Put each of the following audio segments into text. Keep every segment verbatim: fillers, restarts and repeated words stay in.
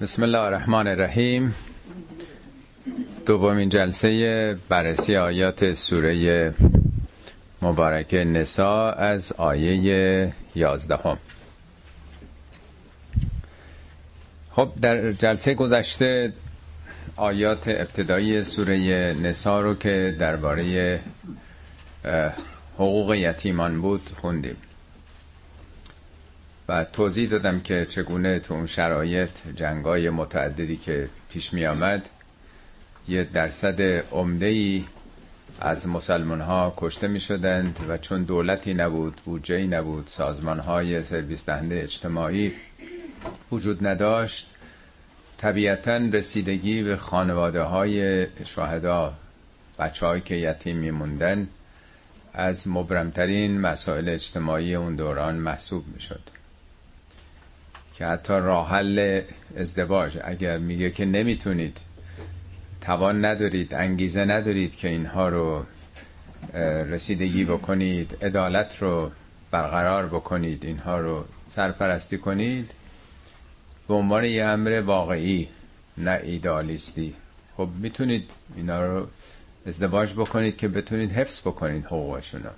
بسم الله الرحمن الرحیم. دومین جلسه بررسی آیات سوره مبارکه نساء از آیه یازده هم. خب در جلسه گذشته آیات ابتدایی سوره نساء رو که درباره حقوق یتیمان بود خوندیم و توضیح دادم که چگونه تو اون شرایط جنگای متعددی که پیش می آمد یه درصد عمده‌ای از مسلمان‌ها کشته می شدند و چون دولتی نبود، بودجه‌ای نبود، سازمان‌های سرویس دهنده اجتماعی وجود نداشت، طبیعتاً رسیدگی به خانواده‌های شهدا، بچه‌هایی که یتیم می‌موندن از مبرم‌ترین مسائل اجتماعی اون دوران محسوب می‌شد. که حتی راه حل ازدواج اگر میگه که نمیتونید، توان ندارید، انگیزه ندارید که اینها رو رسیدگی بکنید، عدالت رو برقرار بکنید، اینها رو سرپرستی کنید، به عنوان یه امر واقعی نه ایدالیستی، خب میتونید اینا رو ازدواج بکنید که بتونید حفظ بکنید حقوقشون رو.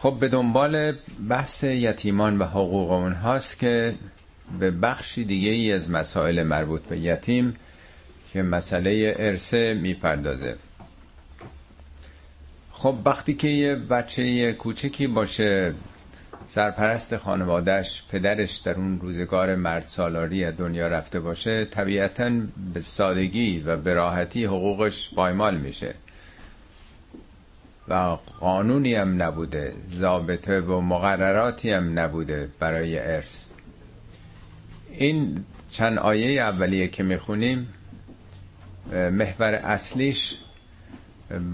خب به دنبال بحث یتیمان و حقوق اونهاست که به بخشی دیگه ای از مسائل مربوط به یتیم که مسئله ارثه میپردازه. خب وقتی که یه بچه کوچکی باشه، سرپرست خانوادهش، پدرش در اون روزگار مردسالاری از دنیا رفته باشه، طبیعتاً به سادگی و به راحتی حقوقش پایمال میشه و قانونی هم نبوده، ضابطه و مقرراتی هم نبوده برای ارث. این چند آیه اولیه که میخونیم محور اصلیش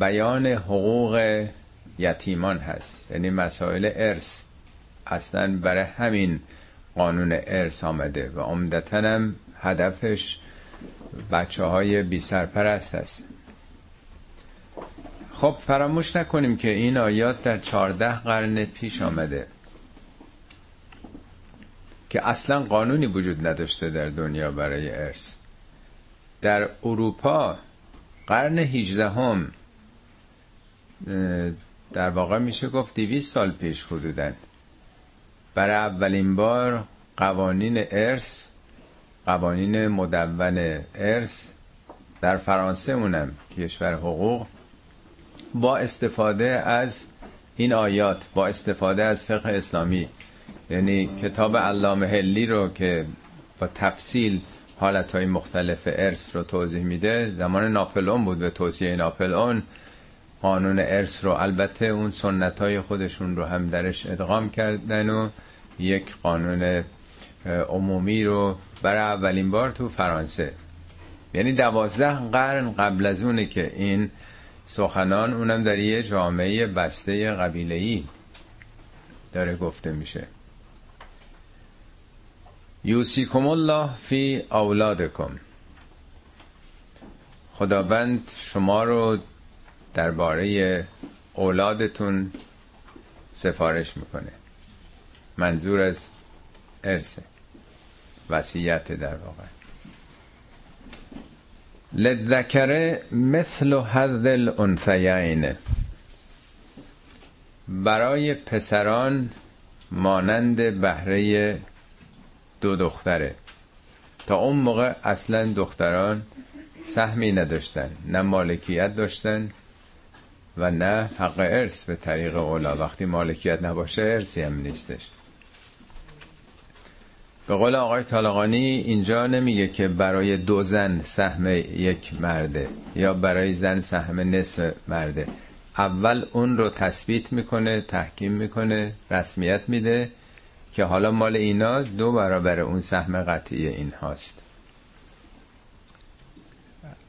بیان حقوق یتیمان هست، یعنی مسائل ارث. اصلا برای همین قانون ارث آمده و عمدتاً هم هدفش بچه های بی سرپرست هست. خب فراموش نکنیم که این آیات در چهارده قرن پیش آمده که اصلا قانونی وجود نداشته در دنیا برای ارث. در اروپا قرن هجده هم، در واقع میشه گفت دویست سال پیش حدوداً، برای اولین بار قوانین ارث، قوانین مدون ارث در فرانسه، اونم کشور حقوق، با استفاده از این آیات، با استفاده از فقه اسلامی، یعنی کتاب علامه حلی رو که با تفصیل حالتهای مختلف ارث رو توضیح میده، زمان ناپلئون بود. به توصیه ناپلئون قانون ارث رو، البته اون سنت‌های خودشون رو هم درش ادغام کردن و یک قانون عمومی رو برای اولین بار تو فرانسه، یعنی دوازده قرن قبل از اونه که این سخنان، اونم در یه جامعه بسته قبیله‌ای، داره گفته میشه. یوصیکم الله فی اولادکم، خداوند شما رو درباره اولادتون سفارش میکنه، منظور از ارث، وصیت در واقع. للذکر مثل حظ الانثیین، برای پسران مانند بهره دو دختره. تا اون موقع اصلا دختران سهمی نداشتن، نه مالکیت داشتن و نه حق ارث به طریق اولا. وقتی مالکیت نباشه ارثی هم نیستش. به قول آقای طالقانی اینجا نمیگه که برای دو زن سهم یک مرده یا برای زن سهم نصف مرده، اول اون رو تثبیت میکنه، تحکیم میکنه، رسمیت میده که حالا مال اینا دو برابر اون سهم قطعی این هاست.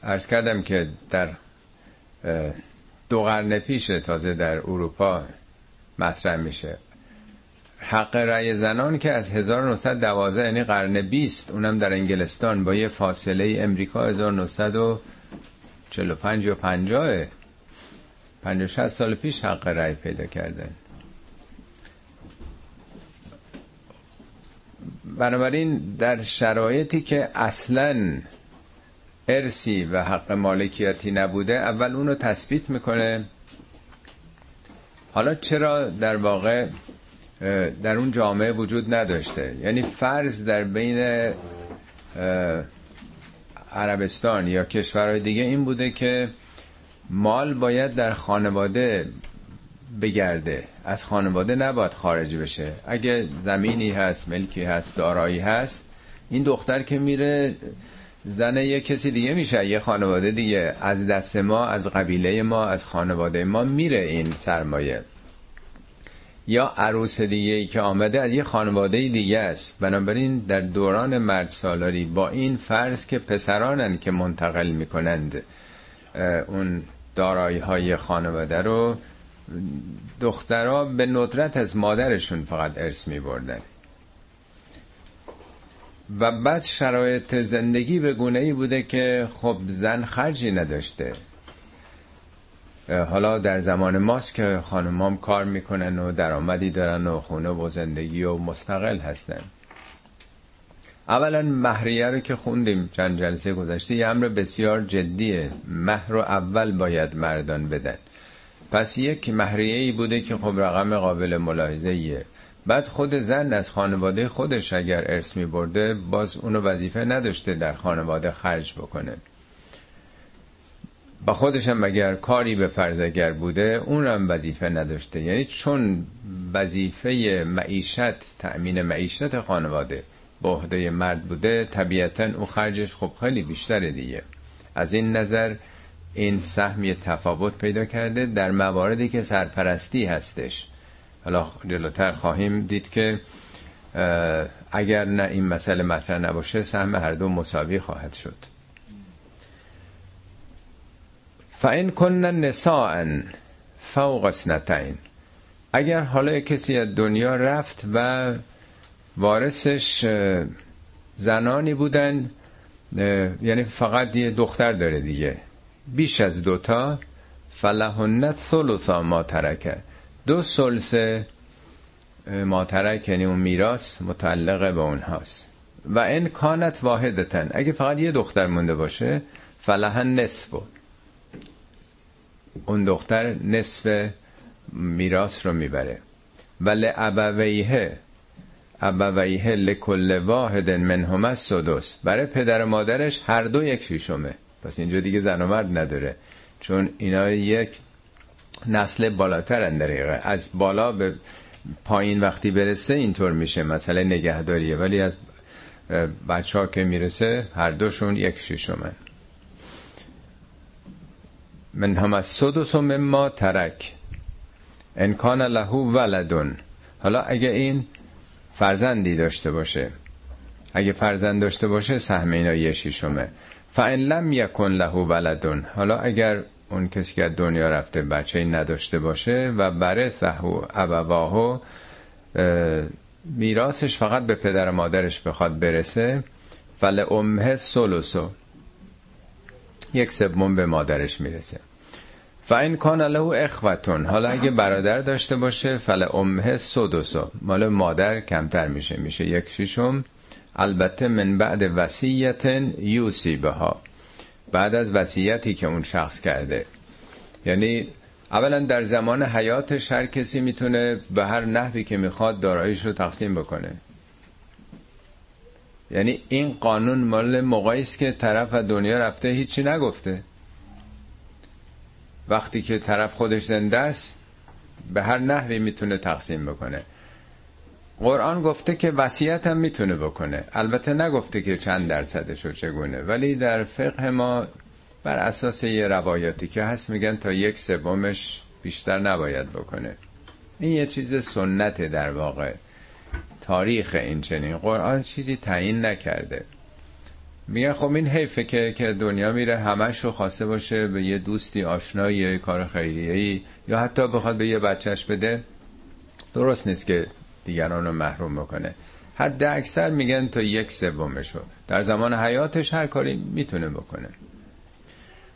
عرض کردم که در دو قرن پیش تازه در اروپا مطرح میشه حق رأی زنان، که از هزار و نهصد و دوازده، یعنی قرن بیست، اونم در انگلستان با یه فاصله امریکا هزار و نهصد و چهل و پنج یا پنجاه، پنجاه شصت سال پیش حق رأی پیدا کردن. بنابراین در شرایطی که اصلاً ارثی و حق مالکیتی نبوده، اول اونو تثبیت میکنه. حالا چرا در واقع در اون جامعه وجود نداشته؟ یعنی فرض در بین عربستان یا کشورهای دیگه این بوده که مال باید در خانواده بگرده، از خانواده نباید خارج بشه. اگه زمینی هست، ملکی هست، دارایی هست، این دختر که میره زن یه کسی دیگه میشه، یه خانواده دیگه، از دست ما، از قبیله ما، از خانواده ما میره این سرمایه. یا عروس دیگه‌ای که آمده از یه خانواده دیگه است. بنابراین در دوران مرد سالاری با این فرض که پسرانن که منتقل میکنند اون دارایی های خانواده رو، دخترها به ندرت از مادرشون فقط ارث میبردن. و بعد شرایط زندگی به گونه‌ای بوده که خب زن خرجی نداشته. حالا در زمان ماست که خانمام کار میکنن و درآمدی دارن و خونه و زندگی و مستقل هستن. اولا مهریه رو که خوندیم چند جلسه گذشته، یه امر بسیار جدیه. مهر رو اول باید مردان بدن. پس یک مهریه‌ای بوده که خب رقم قابل ملاحظه‌ایه. بعد خود زن از خانواده خودش اگر ارث می برده، باز اونو وظیفه نداشته در خانواده خرج بکنه. با خودشم اگر کاری به فرض اگر بوده، اونم وظیفه نداشته. یعنی چون وظیفه معیشت، تأمین معیشت خانواده به عهده مرد بوده، طبیعتاً اون خرجش خب خیلی بیشتره دیگه. از این نظر این سهم تفاوت پیدا کرده در مواردی که سرپرستی هستش. حالا جلوتر خواهیم دید که اگر نه این مسئله مطرح نباشه، سهم هر دو مساوی خواهد شد. فَإِن كُنَّ نِسَاءً فَوْقَ اثْنَتَيْنِ، اگر حالا کسی از دنیا رفت و وارثش زنانی بودن، یعنی فقط یه دختر داره دیگه، بیش از دوتا، فَلَهُنَّ ثُلُثُ مَا تَرَكَ، دو ثلث ما ترک یعنی اون میراث متعلق به اونهاست. و ان کانت واحدتن، اگه فقط یه دختر مونده باشه، فلها نصف، اون دختر نصف میراث رو میبره. ولی ابویه ابویه لکل واحد منهما السدس، برای پدر و مادرش هر دو یک شیشمه. پس اینجا دیگه زن و مرد نداره، چون اینا یک نسل بالاترن دقیقه. از بالا به پایین وقتی برسه اینطور میشه، مثلا نگهداریه، ولی از بچه ها که میرسه هر دوشون یک شیشومن. من هم از سدس و مما ترک ان کان له ولدن، حالا اگه این فرزندی داشته باشه، اگه فرزند داشته باشه سهم اینا یه شیشومه. فان لم یکن له ولدن، حالا اگر اون کسی که از دنیا رفته بچه‌ای نداشته باشه و ورثه ابواه، میراثش فقط به پدر و مادرش بخواد برسه، فل امه ثلث، یک سوم به مادرش میرسه. فاین کان له اخوتون، حالا اگه برادر داشته باشه، فل امه سدس، مال مادر کمتر میشه، میشه یک ششم. البته من بعد وصیتن یوسی بها، بعد از وصیتی که اون شخص کرده. یعنی اولا در زمان حیاتش هر کسی میتونه به هر نحوی که میخواد داراییش رو تقسیم بکنه. یعنی این قانون مال موقعی است که طرف از دنیا رفته هیچی نگفته. وقتی که طرف خودش زنده است به هر نحوی میتونه تقسیم بکنه. قرآن گفته که وصیت هم میتونه بکنه، البته نگفته که چند درصدش و چگونه، ولی در فقه ما بر اساس یه روایاتی که هست میگن تا یک سومش بیشتر نباید بکنه. این یه چیز سنته در واقع، تاریخ این چنین، قرآن چیزی تعیین نکرده. میگن خب این حیفه که که دنیا میره همش رو خواسته باشه به یه دوستی آشنایی، یه کار خیریه‌ای، یا حتی بخواد به یه بچهش بده. درست نیست که دیگران رو محروم بکنه. حد اکثر میگن تا یک سومشو در زمان حیاتش هر کاری میتونه بکنه.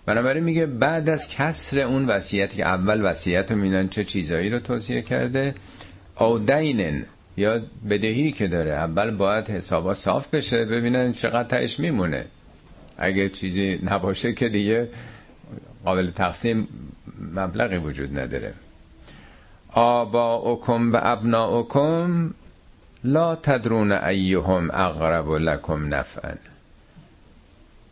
بنابراین میگه بعد از کسر اون وصیتی که اول وصیت رو میدن چه چیزایی رو توصیه کرده، او دینن یا بدهی که داره، اول باید حسابا صاف بشه ببینن چقدر تهش میمونه. اگه چیزی نباشه که دیگه قابل تقسیم مبلغی وجود نداره. آباؤکم و ابناؤکم لا تدرون ایهم اقرب لکم نفعا.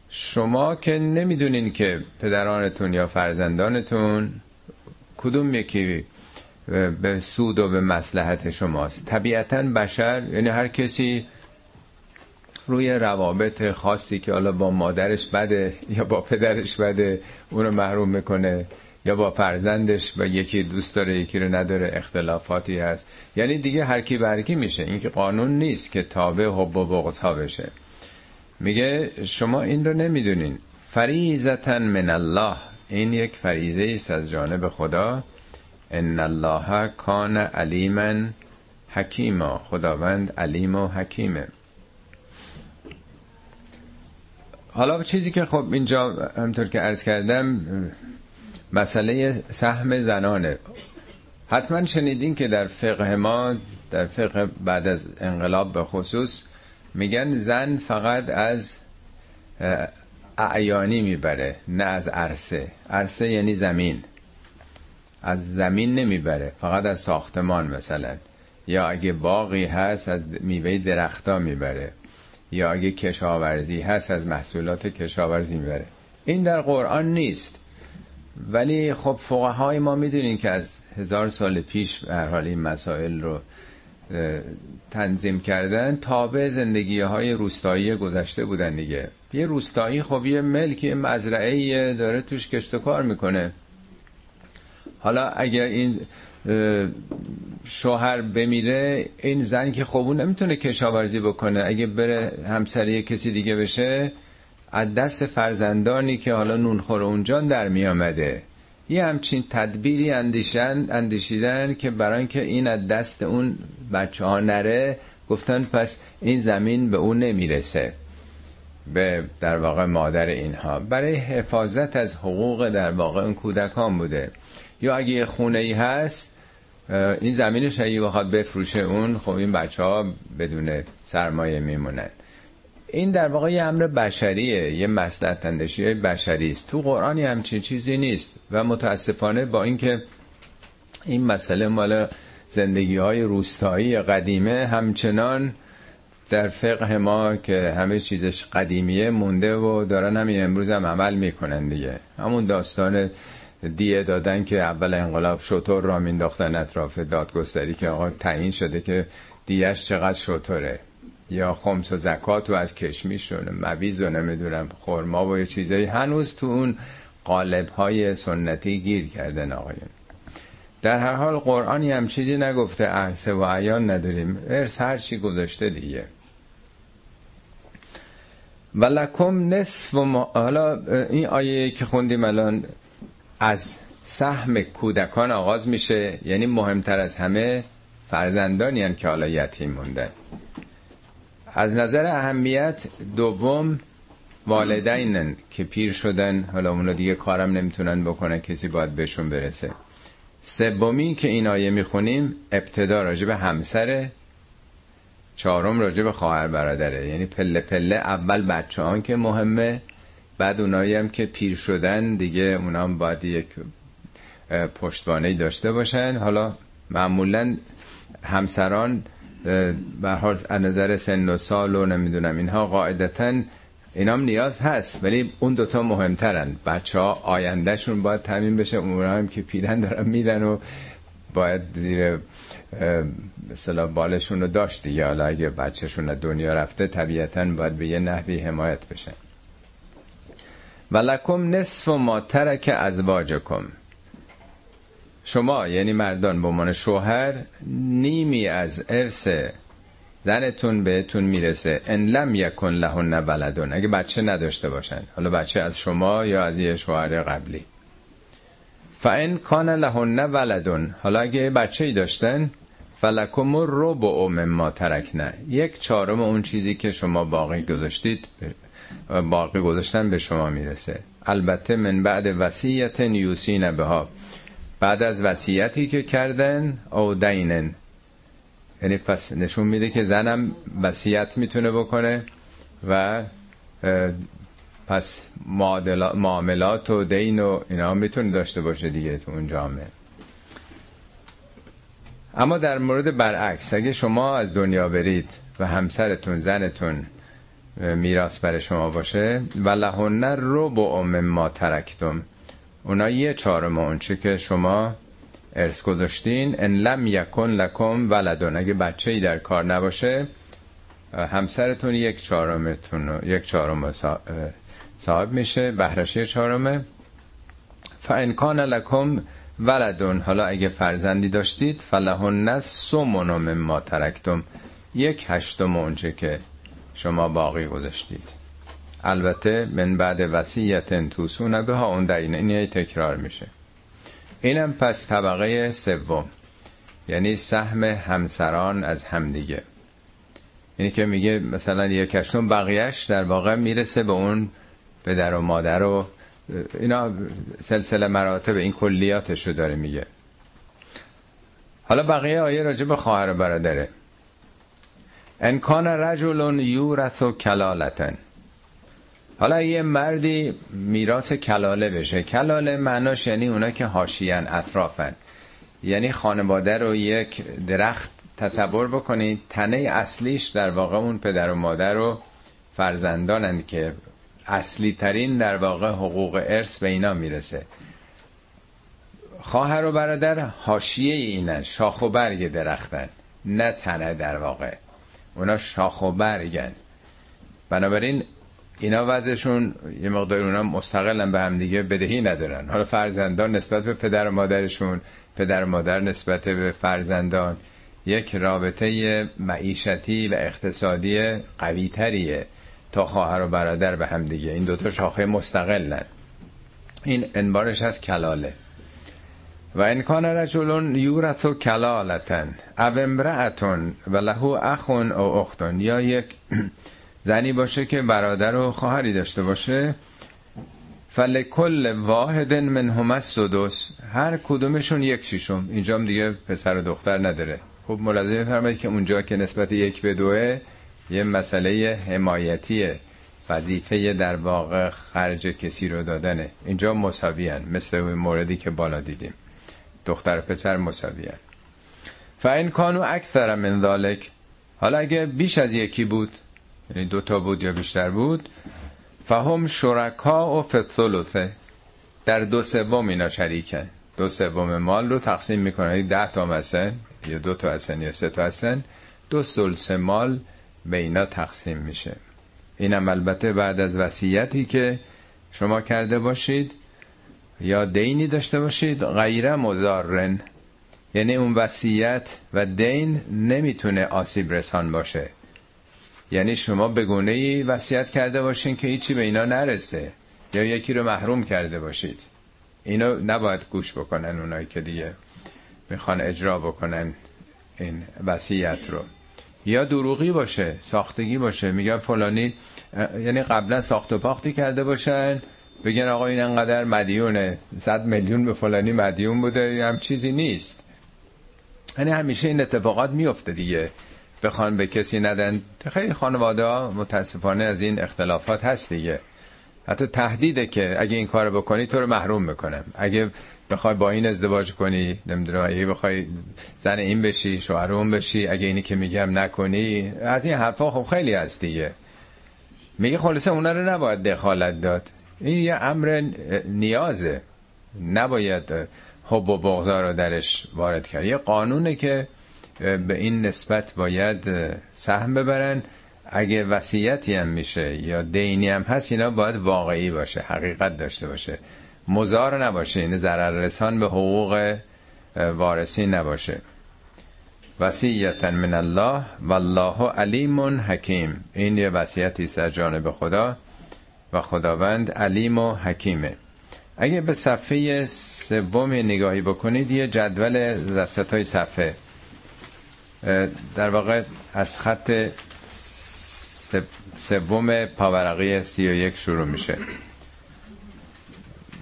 شما که نمیدونین که پدرانتون یا فرزندانتون کدوم یکی به سود و به مصلحت شماست. طبیعتاً بشر، یعنی هر کسی روی روابط خاصی که حالا با مادرش بده یا با پدرش بده اونو محروم میکنه، یا با فرزندش و یکی دوست داره یکی رو نداره، اختلافاتی هست، یعنی دیگه هر کی برکی میشه. این که قانون نیست که تابع حب و بغض ها بشه. میگه شما این رو نمیدونین. فریضة من الله، این یک فریضه ایست از جانب خدا. ان الله کان علیما حکیما، خداوند علیم و حکیمه. حالا چیزی که خب اینجا همطور که عرض کردم مسئله سهم زنانه. حتما شنیدین که در فقه ما، در فقه بعد از انقلاب به خصوص، میگن زن فقط از اعیانی میبره، نه از عرصه. عرصه یعنی زمین، از زمین نمیبره، فقط از ساختمان مثلا، یا اگه باغی هست از میوه درخت‌ها میبره، یا اگه کشاورزی هست از محصولات کشاورزی میبره. این در قرآن نیست، ولی خب فقهای ما میدونین که از هزار سال پیش به هر حال این مسائل رو تنظیم کردن، تابع زندگی‌های روستایی گذشته بودن دیگه. یه روستایی خب یه ملکی، مزرعه‌ای داره توش کشت و کار میکنه. حالا اگر این شوهر بمیره، این زن که خب اون نمیتونه کشاورزی بکنه، اگه بره همسر یه کسی دیگه بشه، از دست فرزندانی که حالا نونخور اونجا در می آمده. یه همچین تدبیری اندیشن اندیشیدن که برای اینکه این از دست اون بچه ها نره، گفتن پس این زمین به اون نمیرسه، به در واقع مادر اینها، برای حفاظت از حقوق در واقع اون کودکان بوده. یا اگه یه خونه ای هست، این زمینش اگه بخواد بفروشه اون، خب این بچه ها بدون سرمایه میمونن. این در واقع یه امر بشریه، یه مصلحت اندیشی بشری است. تو قرآن همچین چیزی نیست و متاسفانه با اینکه این مسئله مال زندگی‌های روستایی قدیمه، همچنان در فقه ما که همه چیزش قدیمیه مونده و دارن همین امروز هم عمل میکنن دیگه. همون داستان دیه دادن که اول انقلاب شطور را مینداختن اطراف دادگستری که آقا تعیین شده که دیهش چقدر شطوره، یا خمس و زکات و از کشمیش و مویز و نمیدونم خورما و یه چیزایی هنوز تو اون قالب‌های سنتی گیر کردن آقایون. در هر حال قرآنی هم چیزی نگفته عرصه و عیان نداریم، ارث هر چی گذاشته دیگه. ولکم نصف ما... حالا این آیه که خوندیم الان از سهم کودکان آغاز میشه، یعنی مهمتر از همه فرزندانی هن که حالا یتیم موندن. از نظر اهمیت دوم والدینن که پیر شدن، حالا اونا دیگه کارم نمیتونن بکنن، کسی باید بهشون برسه. سومی که این آیه میخونیم ابتدا راجب همسره، چهارم راجب خواهر برادره، یعنی پله پله اول بچه هان که مهمه، بعد اونایی هم که پیر شدن دیگه اونا هم باید یک پشتوانهی داشته باشن. حالا معمولا همسران به هر از نظر سن و سال و نمیدونم اینها قاعدتا اینا هم نیاز هست، ولی اون دوتا مهمترن. بچه ها آیندهشون باید تامین بشه، اونها هم که پیرن دارن میرن و باید زیر مثلا بالشون رو داشت دیگه. حالا اگه بچهشون از دنیا رفته طبیعتا باید به یه نحوی حمایت بشن. ولکم نصف ما ترک ازواجکم، شما یعنی مردان به عنوان شوهر نیمی از ارث زنتون بهتون میرسه. ان لم یکن لهن ولدون، اگه بچه نداشته باشن، حالا بچه از شما یا از یه شوهر قبلی. فان کان لهن ولدون، حالا اگه بچه‌ای داشتن، فلکم الربع مما ترکنا، یک چهارم اون چیزی که شما باقی گذاشتید، باقی گذاشتن به شما میرسه. البته من بعد وصیت یوسین بها، بعد از وصیتی که کردن، او دینن یعنی پس نشون میده که زنم وصیت میتونه بکنه و پس معاملات و دین و اینا میتونه داشته باشه دیگه تو اون جامعه. اما در مورد برعکس، اگه شما از دنیا برید و همسرتون زنتون میراث برای شما باشه، ولهن ربع مما ترکتم، اونا یه چهارم اون چه که شما ارث گذاشتین، ان لم یکن لکم ولدن، اگه بچه‌ای در کار نباشه همسرتون یک چهارمتون یک چهارم صاحب میشه، بهره‌ش چهارمه. فان کان لکم ولدن، حالا اگه فرزندی داشتید فلهن الثمن مما ترکتم، یک هشتم اون چه که شما باقی گذاشتید، البته من بعد وصیت توصون بها اون دینه. این یه تکرار میشه. اینم پس طبقه سوم، یعنی سهم همسران از همدیگه، یعنی که میگه مثلا یک هشتم، بقیهش در واقع میرسه به اون پدر و مادر و اینا، سلسله مراتب این کلیاتشو داره میگه. حالا بقیه آیه راجع به خواهر و برادره. ان کان رجل یورث کلالة، حالا یه مردی میراث کلاله بشه. کلاله معناش یعنی اونا که حاشیه‌ن، اطرافن، یعنی خانواده رو یک درخت تصور بکنید، تنه اصلیش در واقع اون پدر و مادر و فرزندانن که اصلی ترین در واقع حقوق ارث به اینا میرسه. خواهر و برادر حاشیه اینن، شاخ و برگ درختن، نه تنه در واقع، اونا شاخ و برگن. بنابراین اینا وضعشون یه مقدار، اونا مستقلن، به هم دیگه بدهی ندارن. حالا فرزندان نسبت به پدر و مادرشون، پدر و مادر نسبت به فرزندان، یک رابطه معیشتی و اقتصادی قوی تریه تا خواهر و برادر به هم دیگه. این دوتا شاخه مستقلن. این انبارش از کلاله. و ان کان رجل یورث کلالة او امرأة و له اخ او اخت، یا یک زنی باشه که برادر و خواهری داشته باشه، فلکل واحد منهما السدس، هر کدومشون یک ششم. اینجا هم دیگه پسر و دختر نداره. خب ملاحظه بفرمایید که اونجا که نسبت یک به دوه، یه مسئله حمایتیه، وظیفه در واقع خرج کسی رو دادنه. اینجا مساوی هن، مثل موردی که بالا دیدیم، دختر و پسر مساویان. فاین کانو اکثر من ذلک، حالا اگه بیش از یکی بود، یعنی دوتا بود یا بیشتر بود، فهم شرکا و فی الثلثه، در دو سوم اینا شریکن، دو سوم مال رو تقسیم میکنن، ده تا مثلا یا دو تا مثلا یا سه تا مثلا، دو ثلث مال به اینا تقسیم میشه. اینم البته بعد از وصیتی که شما کرده باشید یا دینی داشته باشید، غیر مضارن، یعنی اون وصیت و دین نمیتونه آسیب رسان باشه. یعنی شما بگونه‌ای وصیت کرده باشین که هیچی به اینا نرسه یا یکی رو محروم کرده باشید. اینو نباید گوش بکنن اونایی که دیگه میخوان اجرا بکنن این وصیت رو. یا دروغی باشه، ساختگی باشه، میگن فلانی، یعنی قبلا ساخت و پاختی کرده باشن، بگن آقا این انقدر مدیونه، صد میلیون به فلانی مدیون بوده، هم چیزی نیست. یعنی همیشه این اتفاقات میفته دیگه، بخوان به کسی ندن. خیلی خانواده ها متاسفانه از این اختلافات هست دیگه، حتی تهدیده که اگه این کارو بکنی تو رو محروم میکنم، اگه بخوای با این ازدواج کنی، نمیدونم اگه بخوای زن این بشی، شوهر اون بشی، اگه اینی که میگم نکنی، از این حرفا خب خیلی هست دیگه. میگه خلاصه اونا رو نباید دخالت داد. این یه امر نیازه، نباید حب و بغضا رو درش وارد کرد. یه قانونه که به این نسبت باید سهم ببرن. اگه وصیتی هم میشه یا دینی هم هست، اینا باید واقعی باشه، حقیقت داشته باشه، مضار نباشه، این ضرر رسان به حقوق وارثین نباشه. وصیتا من الله والله علیم حکیم، این یه وصیتی است از جانب خدا و خداوند علیم و حکیمه. اگه به صفحه سوم نگاهی بکنید، یه جدول دستای صفحه، در واقع از خط سوم پاورقی سی و یک شروع میشه.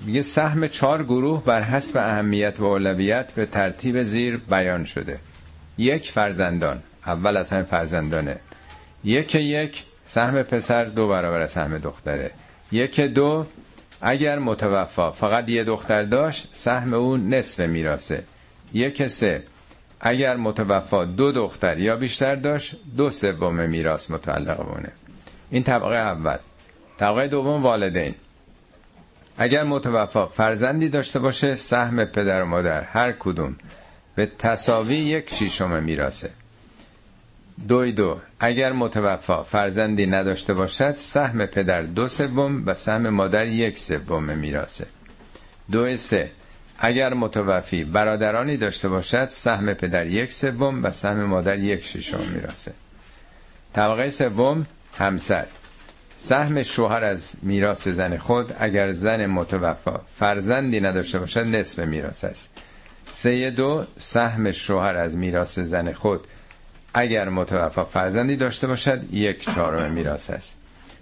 میگه سهم چهار گروه بر حسب اهمیت و اولویت به ترتیب زیر بیان شده. یک فرزندان، اول از همه فرزندانه. یک یک سهم پسر دو برابر سهم دختره. یک دو اگر متوفا فقط یه دختر داشت سهم اون نصف میراثه. یک سه اگر متوفا دو دختر یا بیشتر داشت دو سوم میراث متعلق بونه. این طبقه اول. طبقه دوم والدین. اگر متوفا فرزندی داشته باشه سهم پدر و مادر هر کدوم به تساوی یک شیشم میراثه. دوی دو اگر متوفا فرزندی نداشته باشد سهم پدر دو سوم و سهم مادر یک سوم میراثه. دوی سه اگر متوفی برادرانی داشته باشد سهم پدر یک سوم و سهم مادر یک ششم میراثه. طبقه سوم همسر. سهم شوهر از میراث زن خود اگر زن متوفا فرزندی نداشته باشد نصف میراث است. سه دو سهم شوهر از میراث زن خود اگر متوفا فرزندی داشته باشد یک چهارم میراث است.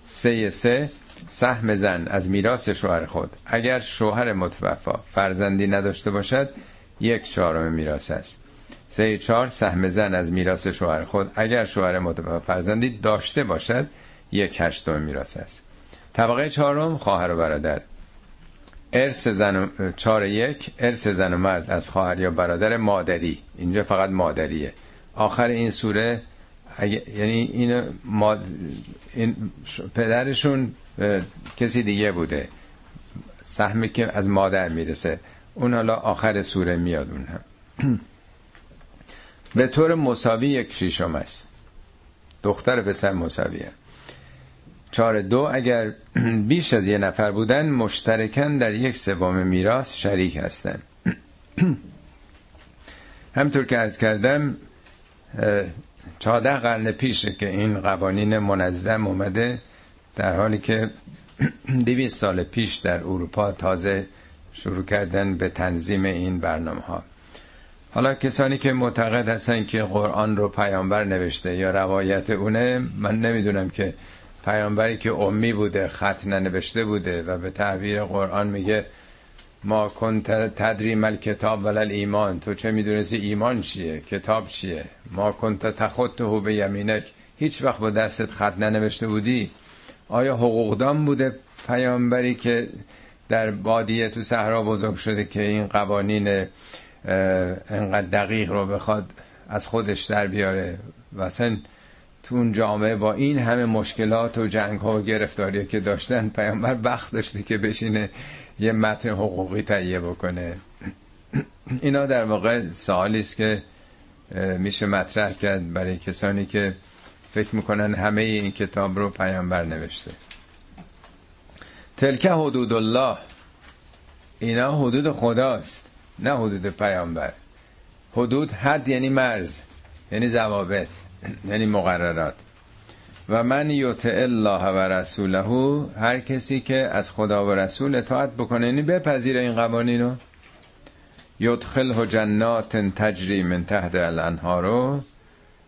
سه سه سهم زن از میراث شوهر خود اگر شوهر متوفا فرزندی نداشته باشد یک چهارم میراث است. سه چهار سهم زن از میراث شوهر خود اگر شوهر متوفا فرزندی داشته باشد یک هشتم میراث است. طبقه چهارم خواهر و برادر. ارث زن چهار یک ارث زن و مرد از خواهر یا برادر مادری. اینجا فقط مادریه. آخر این سوره یعنی این, ماد... این پدرشون کسی دیگه بوده، سهمی که از مادر میرسه اون حالا آخر سوره میاد. اون هم به طور مساوی یک شیشم است، دختر پسر مساویه. چار دو اگر بیش از یه نفر بودن مشترکن در یک سوم میراث شریک هستن. همطور که عرض کردم چهارده قرن پیشه که این قوانین منظم اومده، در حالی که دویست سال پیش در اروپا تازه شروع کردن به تنظیم این برنامه ها. حالا کسانی که معتقد هستن که قرآن رو پیامبر نوشته یا روایت اونه، من نمیدونم که پیامبری که امی بوده خط ننوشته بوده و به تعبیر قرآن میگه ما کنت تدری مل کتاب ولل ایمان، تو چه میدونستی ایمان چیه کتاب چیه، ما کنت تخطه به یمینک، هیچ وقت با دستت خط ننوشته بودی. آیا حقوقدان بوده پیامبری که در بادیه تو صحرا بزرگ شده که این قوانین انقدر دقیق رو بخواد از خودش در بیاره؟ واسن تو اون جامعه با این همه مشکلات و جنگ ها و گرفتاری که داشتن پیامبر وقت داشته که بشینه یه متن حقوقی تهیه بکنه؟ اینا در واقع سوالی است که میشه مطرح کرد برای کسانی که فکر میکنن همه این کتاب رو پیامبر نوشته. تلک حدود الله، اینا حدود خداست نه حدود پیامبر. حدود حد یعنی مرز، یعنی ضوابط، یعنی مقررات. و من یطع الله و رسوله، هر کسی که از خدا و رسول اطاعت بکنه یعنی بپذیره این قوانین رو، یدخله جنات تجری من تحتها الانهار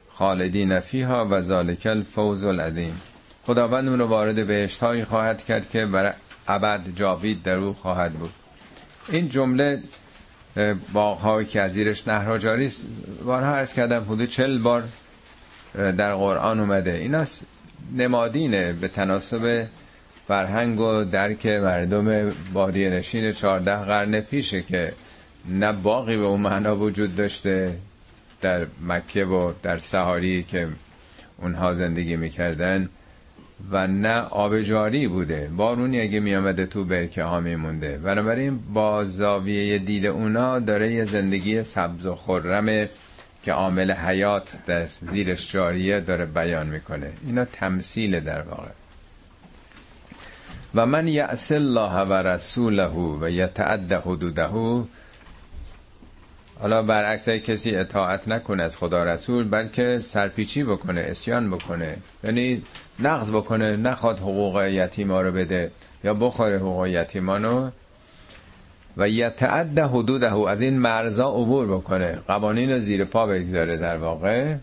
خالدین فیها و ذالک الفوز العظیم، خداوند اون رو وارد بهشت‌هایی خواهد کرد که برای ابد جاوید در او خواهد بود. این جمله باغ‌هایی که از زیرش نهرها جاری است بارها عرض کردم، حدود چهل بار در قرآن اومده. اینا نمادینه به تناسب فرهنگ و درک مردم بادیه نشین چهارده قرن پیشه که نه باقی به اون معنا وجود داشته در مکه و در صحاری که اونها زندگی میکردن و نه آب جاری بوده، بارونی اگه میامده تو برکه ها میمونده. بنابراین با زاویه دید اونا داره یه زندگی سبز و خرمه که عامل حیات در زیرش جاریه داره بیان میکنه. اینا تمثیل در واقع. و من یعص الله و رسوله و یتعد حدوده، حالا برعکس کسی اطاعت نکنه از خدا رسول بلکه سرپیچی بکنه، اسیان بکنه، یعنی نقض بکنه، نخواد حقوق یتیما رو بده یا بخوره حقوق یتیمانو، و یتعد حدوده، از این مرزا عبور بکنه، قوانین رو زیر پا بگذاره در واقع.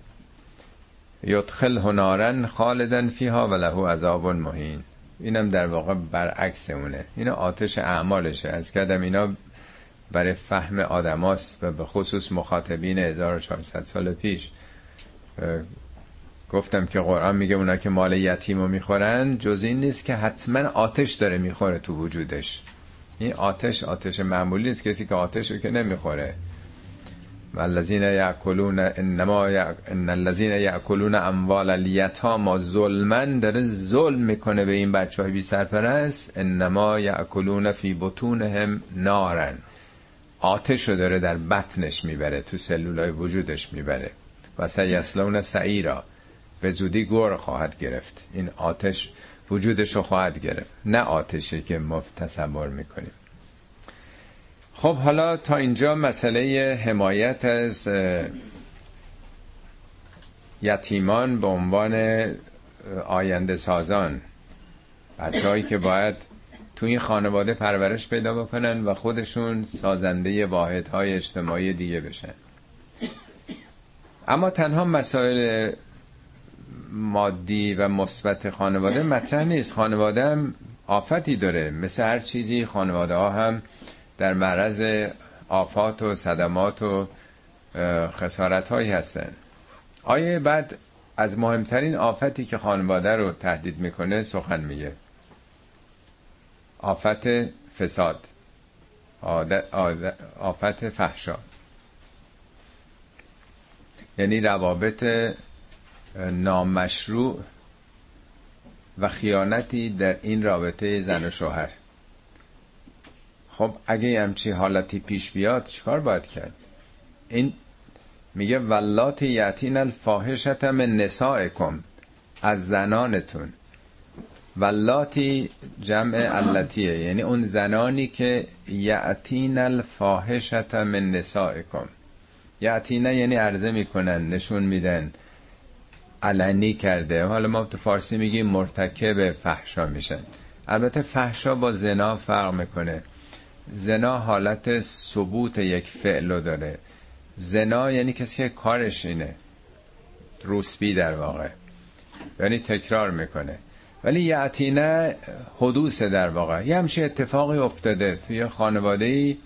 یدخله نارا خالدا فیها و له عذاب مهین، اینم در واقع برعکس اونه، اینا آتش اعمالشه. از کدم اینا برای فهم آدماست و به خصوص مخاطبین هزار و چهارصد سال پیش. گفتم که قرآن میگه اونا که مال یتیمو میخورن، جز این نیست که حتما آتش داره میخوره تو وجودش. این آتش آتش معمولی نیست، کسی که آتشو که نمیخوره. والذین یأکلون انما ان الذین یأکلون اموال الیتامی ظلما، داره ظلم میکنه به این بچهای بی سرپرست. انما یأکلون فی بطونهم نارا، آتش رو داره در بطنش میبره، تو سلولای وجودش میبره. و سیصلون سعیرا، به زودی گور خواهد گرفت، این آتش وجودش رو خواهد گرفت، نه آتشی که ما تصور میکنیم. خب حالا تا اینجا مسئله حمایت از یتیمان به عنوان آینده سازان، بچه‌هایی که باید تو این خانواده پرورش پیدا بکنن و خودشون سازنده واحدهای اجتماعی دیگه بشن. اما تنها مسائل مادی و مثبت خانواده مطرح نیست. خانواده هم آفتی داره، مثل هر چیزی خانواده ها هم در معرض آفات و صدمات و خسارت هایی هستن. آیه بعد از مهمترین آفتی که خانواده رو تهدید میکنه سخن میگه، آفت فساد، آفت فحشا، یعنی روابط نامشروع و خیانتی در این رابطه زن و شوهر. خب اگه همچی حالتی پیش بیاد چیکار باید کرد؟ این میگه ولاتی یاتین الفاحشة من نسائکم، از زنانتون. ولاتی جمع علتیه، یعنی اون زنانی که یاتین الفاحشة من نسائکم، یاتینه یعنی عرضه میکنن، نشون میدن، علنی کرده. حالا ما تو فارسی میگیم مرتکب فحشا میشن. البته فحشا با زنا فرق میکنه. زنا حالت ثبوت یک فعلو داره، زنا یعنی کسی که کارش اینه، روسبی در واقع، یعنی تکرار میکنه. ولی یعتینه حدوث در واقع، یه همچین اتفاقی افتاده توی خانوادهی،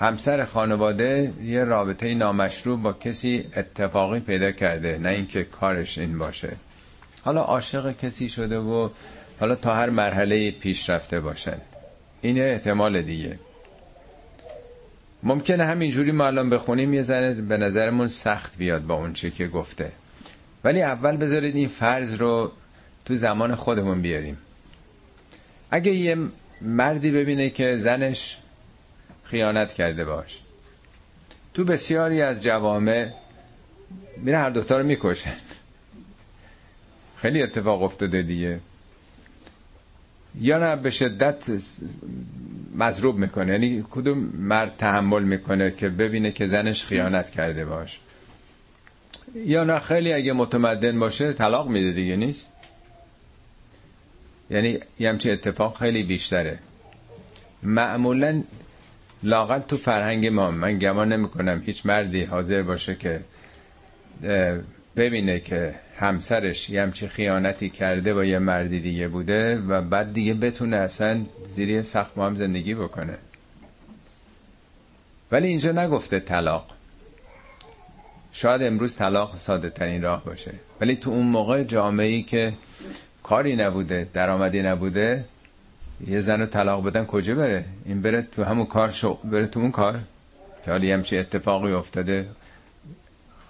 همسر خانواده یه رابطه نامشروع با کسی اتفاقی پیدا کرده، نه اینکه کارش این باشه. حالا عاشق کسی شده و حالا تا هر مرحله پیش رفته باشن، این احتمال دیگه. ممکنه همینجوری ما الان بخونیم یه ذره به نظرمون سخت بیاد با اون چی که گفته، ولی اول بذارید این فرض رو تو زمان خودمون بیاریم. اگه یه مردی ببینه که زنش خیانت کرده باش، تو بسیاری از جوامع میره هر دوتا رو میکشن. خیلی اتفاق افتاده دیگه. یا نه به شدت مضروب میکنه، یعنی کدوم مرد تحمل میکنه که ببینه که زنش خیانت کرده باش؟ یا نه خیلی اگه متمدن باشه طلاق میده دیگه، نیست؟ یعنی یه همچین اتفاق خیلی بیشتره معمولا، لااقل تو فرهنگ ما. من گمان نمی کنم هیچ مردی حاضر باشه که ببینه که همسرش یه همچی خیانتی کرده با یه مردی دیگه بوده و بعد دیگه بتونه اصلا زیر سقف هم زندگی بکنه. ولی اینجا نگفته طلاق، شاید امروز طلاق ساده ترین راه باشه، ولی تو اون موقع جامعه‌ای که کاری نبوده، درآمدی نبوده، یه زن رو طلاق بدن کجا بره؟ این بره تو همون کار، شو بره تو اون کار که حالی همچه اتفاقی افتاده.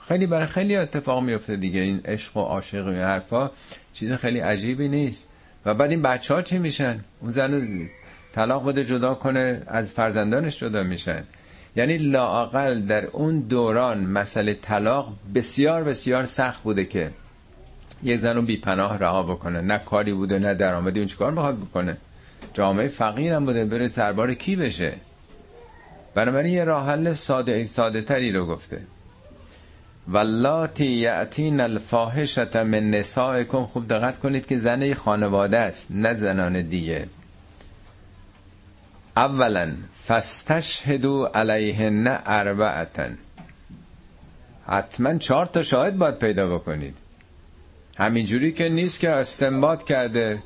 خیلی برای خیلی اتفاق میفته دیگه. این عشق و عاشق و این حرفا چیز خیلی عجیبی نیست. و بعد این بچه ها چی میشن؟ اون زن رو طلاق بده جدا کنه، از فرزندانش جدا میشن. یعنی لااقل در اون دوران مسئله طلاق بسیار بسیار سخت بوده که یه زن رو بیپناه رها بکنه، نه کاری بوده نه درآمدی، اون چیکار بخواد بکنه؟ جامعه فقیر هم بوده، بره سربار کی بشه؟ بنابراین یه راه حل ساده ساده تری رو گفته، ولاتی یاتین الفاحشة من نسائکم. خوب دقت کنید که زنه خانواده است، نه زنان دیگه. اولا فاستشهدوا علیهن اربعة، حتما چهار تا شاهد باید پیدا بکنید. همینجوری که نیست که استنباط کرده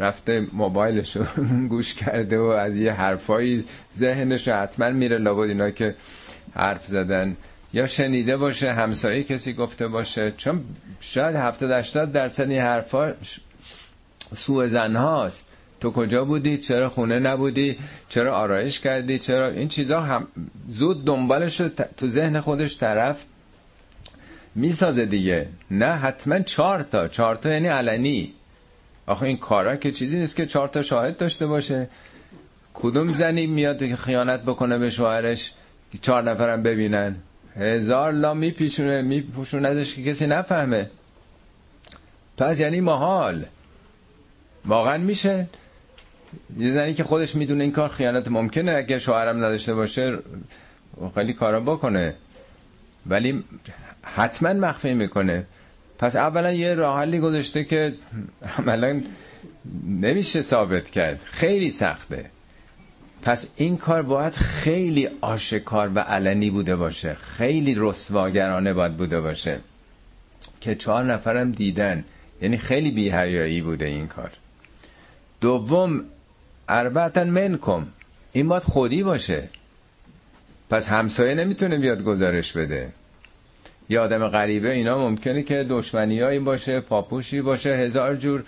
رفته موبایلشو گوش کرده و از یه حرفایی ذهنش حتما میره لابد اینا که حرف زدن یا شنیده باشه، همسایه کسی گفته باشه، چون شاید هفتاد هشتاد درصد این حرفا سوء ظن هاست. تو کجا بودی؟ چرا خونه نبودی؟ چرا آرایش کردی؟ چرا این چیزا هم زود دنبالش تو ذهن خودش طرف میسازه دیگه. نه حتما چهار تا چهار تا یعنی علنی. آخه این کارا که چیزی نیست که چهار تا شاهد داشته باشه. کدوم زنی میاد که خیانت بکنه به شوهرش که چهار نفرم ببینن؟ هزار لا میپیچونه میپوشوندش که کسی نفهمه. پس یعنی محال. واقعا میشه یه زنی که خودش میدونه این کار خیانت ممکنه اگه شوهرم نداشته باشه خیلی کارا بکنه، ولی حتما مخفی میکنه. پس اولا یه راه حلی گذاشته که عملا نمیشه ثابت کرد، خیلی سخته. پس این کار باید خیلی آشکار و علنی بوده باشه، خیلی رسواگرانه باید بوده باشه که چهار نفرم دیدن، یعنی خیلی بی‌حیایی بوده این کار. دوم اربعتن منکم، این باید خودی باشه. پس همسایه نمیتونه بیاد گزارش بده، یا آدم غریبه. اینا ممکنه که دشمنیایی باشه، پاپوشی باشه، هزار جور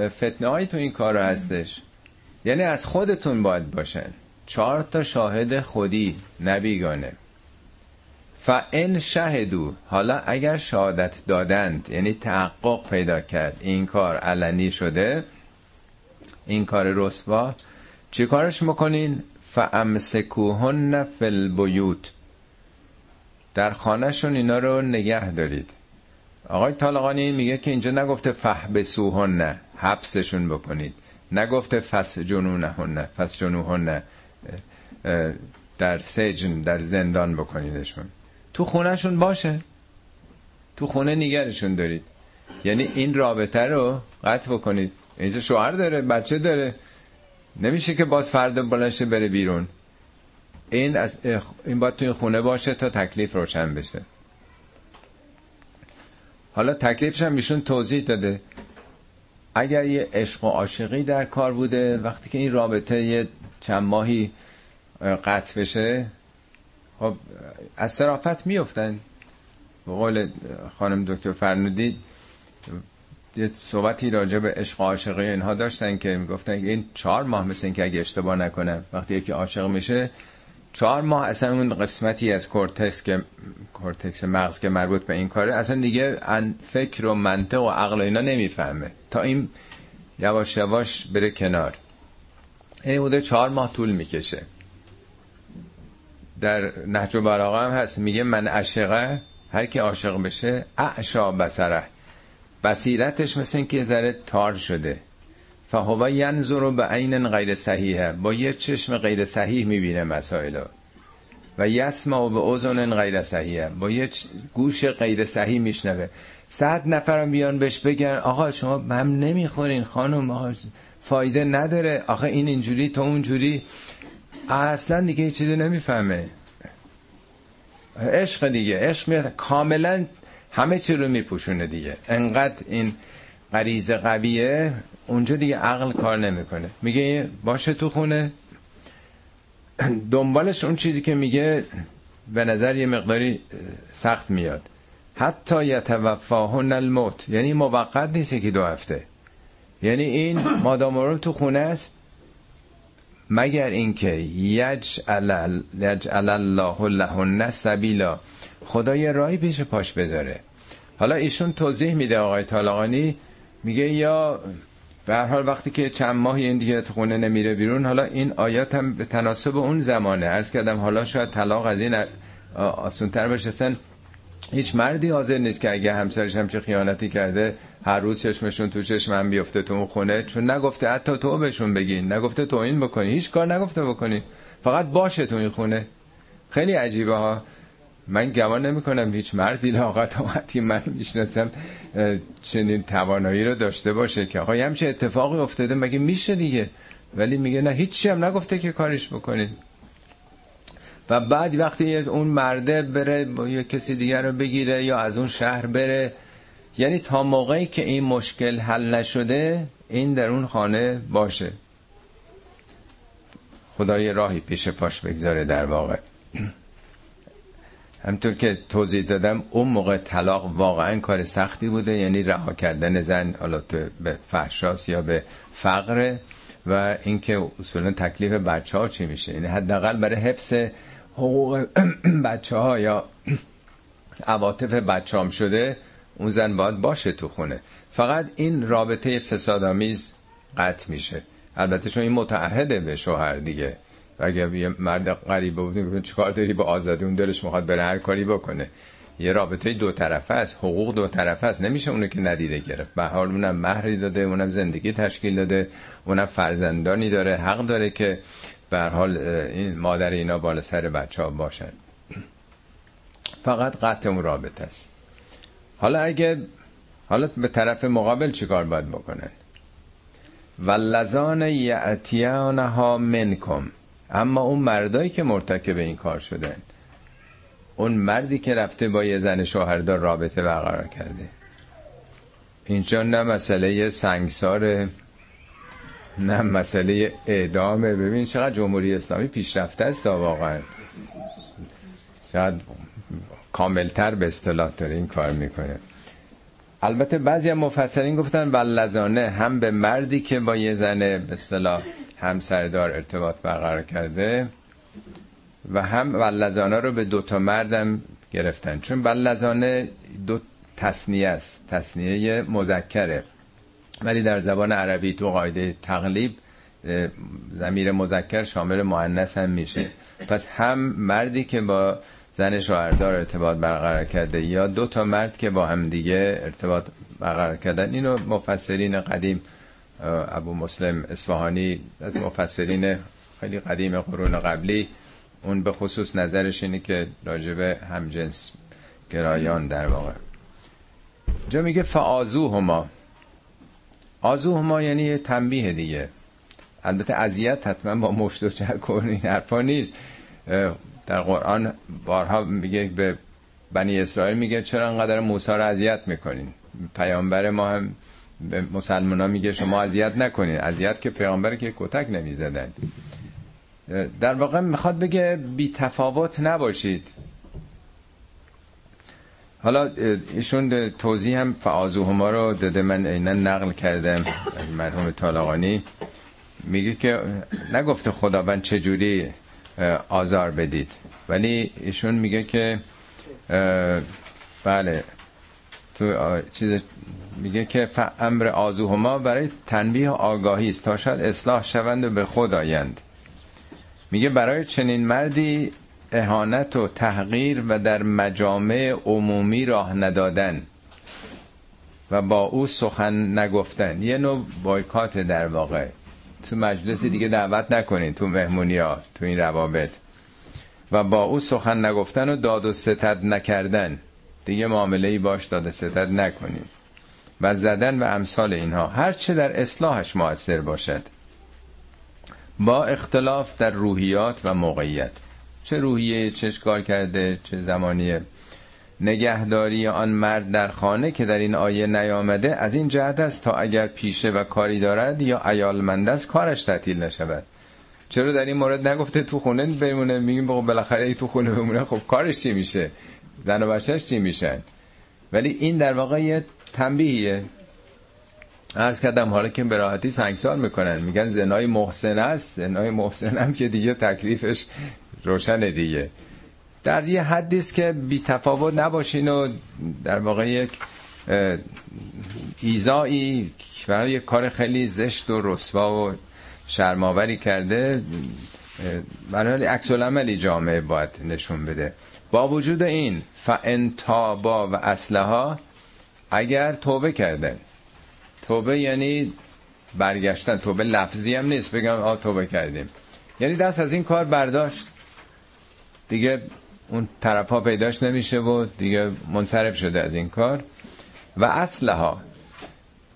فتنه هایی تو این کارا هستش. یعنی از خودتون باید باشن، چهار تا شاهد خودی نبیگانه. فَإِن شهدو، حالا اگر شهادت دادند، یعنی تحقق پیدا کرد این کار علنی شده، این کار رسوا، چی کارش میکنین؟ فَأَمْسِكُوهُنَّ فِي الْبُيُوتِ، در خانهشون اینا رو نگه دارید. آقای طالقانی میگه که اینجا نگفته فَحْبِسُوهُنَّ، حبسشون بکنید، نگفته فَسْجُنُوهُنَّ، فَسْجُنُوهُنَّ، در سجن، در زندان بکنیدشون. تو خونهشون باشه، تو خونه نگرشون دارید. یعنی این رابطه رو قطع بکنید. اینجا شوهر داره، بچه داره، نمیشه که باز فردا بلنشه بره بیرون. این از این باید تو این خونه باشه تا تکلیف روشن بشه. حالا تکلیفش هم ایشون توضیح داده. اگر یه عشق و عاشقی در کار بوده، وقتی که این رابطه یه چند ماهی قطع بشه، خب از صرافت میافتن. به قول خانم دکتر فرنودی یه صحبتی راجع به عشق و عاشقی اینها داشتن که میگفتن این چهار ماه، مثل این که اگه اشتباه نکنم وقتی یکی عاشق میشه چهار ماه اصلا اون قسمتی از کورتکس که کورتکس مغز که مربوط به این کاره اصلا دیگه فکر و منطق و عقل و اینا نمیفهمه تا این یواش یواش بره کنار. یعنی بوده چهار ماه طول میکشه. در نهج البلاغه هم هست، میگه من عاشقه، هر کی عاشق بشه اعشا بصره، بصیرتش مثل این که ذره تار شده. فهو ینظر بعین غیر صحیحه، با یه چشم غیر صحیح میبینه مسائلو. و یسمع باذن غیر صحیحه، با یه گوش غیر صحیح میشنوه. صد نفرم بیان بهش بگن آقا شما هم نمیخورین خانم، آقا فایده نداره، آخه این اینجوری تو اونجوری، اصلا دیگه هیچ چیزی نمیفهمه. عشق دیگه، عشق میاد کاملا همه چی رو میپوشونه دیگه، انقدر این غریزه قویه اونجا دیگه عقل کار نمیکنه. میگه باشه تو خونه. دنبالش اون چیزی که میگه به نظر یه مقداری سخت میاد، حتی یتوفاهن الموت، یعنی موقت نیست که دو هفته، یعنی این مادام رو تو خونه است مگر اینکه یجعل یجعل الله لهن سبیلا، خدا یه راهی پیش پاش بذاره. حالا ایشون توضیح میده آقای طالقانی، میگه یا به هر حال وقتی که چند ماهی این دیگه تو خونه نمیره بیرون. حالا این آیات هم به تناسب اون زمانه. عرض کردم حالا شاید طلاق از این آسان‌تر باشه. اصلا هیچ مردی حاضر نیست که اگه همسرش همچه خیانتی کرده هر روز چشمشون تو چشم هم بیفته تو اون خونه، چون نگفته حتی تو بهشون بگین، نگفته تو این بکنی، هیچ کار نگفته بکنی، فقط باشه تو این خونه. خیلی عجیبه ها. من گمان نمی کنم هیچ مردی لااقل وقتی من میشناسم چنین توانایی رو داشته باشه که آقا همچه اتفاقی افتاده مگه میشه دیگه. ولی میگه نه، هیچی هم نگفته که کارش بکنید. و بعد وقتی اون مرده بره یا کسی دیگر رو بگیره یا از اون شهر بره، یعنی تا موقعی که این مشکل حل نشده این در اون خانه باشه. خدای راهی پیش پاش بگذاره. در واقع همطور که توضیح دادم اون موقع طلاق واقعا کار سختی بوده، یعنی رها کردن زن حالا تو به فحشاست یا به فقر، و اینکه اصولا تکلیف بچه ها چی میشه، یعنی حداقل برای حفظ حقوق بچه ها یا عواطف بچه هم شده اون زن باید باشه تو خونه. فقط این رابطه فسادآمیز قطع میشه. البته چون این متعهده به شوهر دیگه، و اگه یه مرد غریبه بود چیکار داری با آزادی، اون دلش میخواد بره هر کاری بکنه. یه رابطه دو طرفه است، حقوق دو طرفه است، نمیشه اونو که ندیده گرفت. به حال اونم مهری داده، اونم زندگی تشکیل داده، اونم فرزندانی داره، حق داره که به هر حال این مادر اینا بالا سر بچه‌ها باشن. فقط قطع اون رابطه است. حالا اگه حالا به طرف مقابل چیکار باید بکنن؟ والذان یأتیانها منکم، اما اون مردایی که مرتکب این کار شدن، اون مردی که رفته با یه زن شوهردار رابطه برقرار کرده، اینجا نه مسئله سنگساره نه مسئله اعدامه. ببین چقدر جمهوری اسلامی پیشرفته است واقعا، شاید کاملتر به اصطلاح داره این کار میکنه. البته بعضی از مفسرین گفتن والذانه هم به مردی که با یه زن به اصطلاح همسردار ارتباط برقرار کرده، و هم والذانه رو به دوتا مردم گرفتن، چون والذانه دو تثنیه است، تثنیه مذکره، ولی در زبان عربی تو قاعده تقلیب ضمیر مذکر شامل مؤنث هم میشه. پس هم مردی که با زن شوهردار ارتباط برقرار کرده یا دو تا مرد که با هم دیگه ارتباط برقرار کردن. اینو مفسرین قدیم، ابو مسلم اصفهانی از مفسرین خیلی قدیم قرون قبلی، اون به خصوص نظرش اینه که راجبه همجنس گرایان در واقع جا میگه فآزوهما. آزوهما یعنی یه تنبیه دیگه. البته اذیت حتما با مشت و چکر این حرفا نیست. در قرآن بارها میگه به بنی اسرائیل، میگه چرا انقدر موسی رو اذیت میکنین؟ پیامبر ما هم به مسلمان ها میگه شما اذیت نکنین. اذیت که پیامبر که کتک نمیزدن. در واقع میخواد بگه بی تفاوت نباشید. حالا ایشون توضیح هم فعازوهما رو داده، من اینا نقل کردم از مرحوم طالقانی، میگه که نگفته خداوند چجوری آزار بدید، ولی ایشون میگه که بله تو چیز میگه که امر آزوهما برای تنبیه آگاهی است تا شاید اصلاح شوند و به خود آیند. میگه برای چنین مردی اهانت و تحقیر و در مجامع عمومی راه ندادن و با او سخن نگفتن، یه نوع بایکات در واقع. تو مجلسی دیگه دعوت نکنین، تو مهمونی ها، تو این روابط، و با او سخن نگفتن و داد و ستد نکردن، دیگه معامله‌ای باش داد و ستد نکنین، و زدن و امثال اینها، هر چه در اصلاحش مؤثر باشد با اختلاف در روحیات و موقعیت، چه روحیه، چه کار کرده، چه زمانیه. نگهداری آن مرد در خانه که در این آیه نیامده از این جهت است تا اگر پیشه و کاری دارد یا عیالمند است کارش تعطیل نشود. چرا در این مورد نگفته تو خونه بمونه؟ میگیم بالاخره ای تو خونه بمونه، خب کارش چی میشه، زن و بچه‌ش چی میشن؟ ولی این در واقع یه تنبیهیه. عرض کردم حالا که به راحتی سنگسار میکنن، میگن زنای محسن است، زنای محسن هم که دیگه تکلیفش روشنه دیگه. در یه حدی است که بی تفاوت نباشین و در واقع یک ایذایی برای یک کار خیلی زشت و رسوا و شرم‌آوری کرده، برای عکس العملی جامعه باید نشون بده. با وجود این فان تابا و اصلها، اگر توبه کردن، توبه یعنی برگشتن، توبه لفظی هم نیست بگم آ توبه کردیم، یعنی دست از این کار برداشت دیگه، اون طرف ها پیداش نمیشه و دیگه منصرف شده از این کار. و اصلها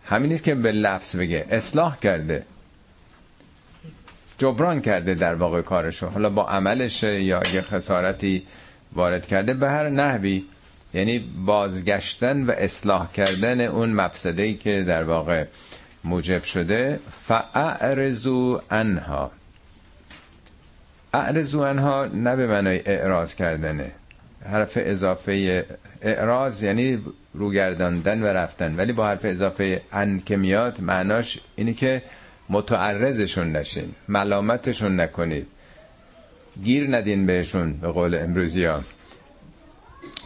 همین نیست که به لفظ بگه، اصلاح کرده، جبران کرده در واقع کارشو، حالا با عملشه یا اگه خسارتی وارد کرده به هر نحوی، یعنی بازگشتن و اصلاح کردن اون مفسده‌ای که در واقع موجب شده، فاعرضوا عنها. اعرضوا عنها نه به معنای اعراض کردنه، حرف اضافه اعراض یعنی روگرداندن و رفتن، ولی با حرف اضافه ان که میاد معناش اینه که متعرضشون نشین، ملامتشون نکنید، گیر ندین بهشون، به قول امروزی ها.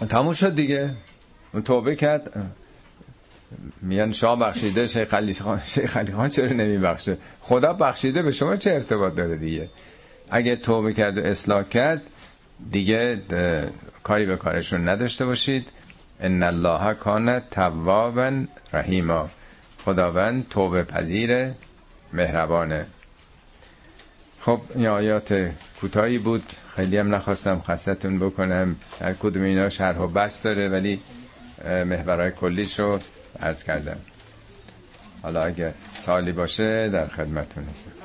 تموم شد دیگه، اون توبه کرد، میان شاه بخشیده شیخ علی خان، شیخ علی خان چرا نمیبخشه؟ خدا بخشیده، به شما چه ارتباط داره دیگه؟ اگه توبه کرد و اصلاح کرد دیگه کاری به کارشون نداشته باشید. ان الله کان توابا رحیما، خداوند توبه پذیره، مهربانه. خب این آیات کوتاهی بود، خیلی هم نخواستم خستتون بکنم، هر کدوم اینا شرح و بس داره ولی محورهای کلیشو عرض کردم. حالا اگه سوالی باشه در خدمتتون هستم.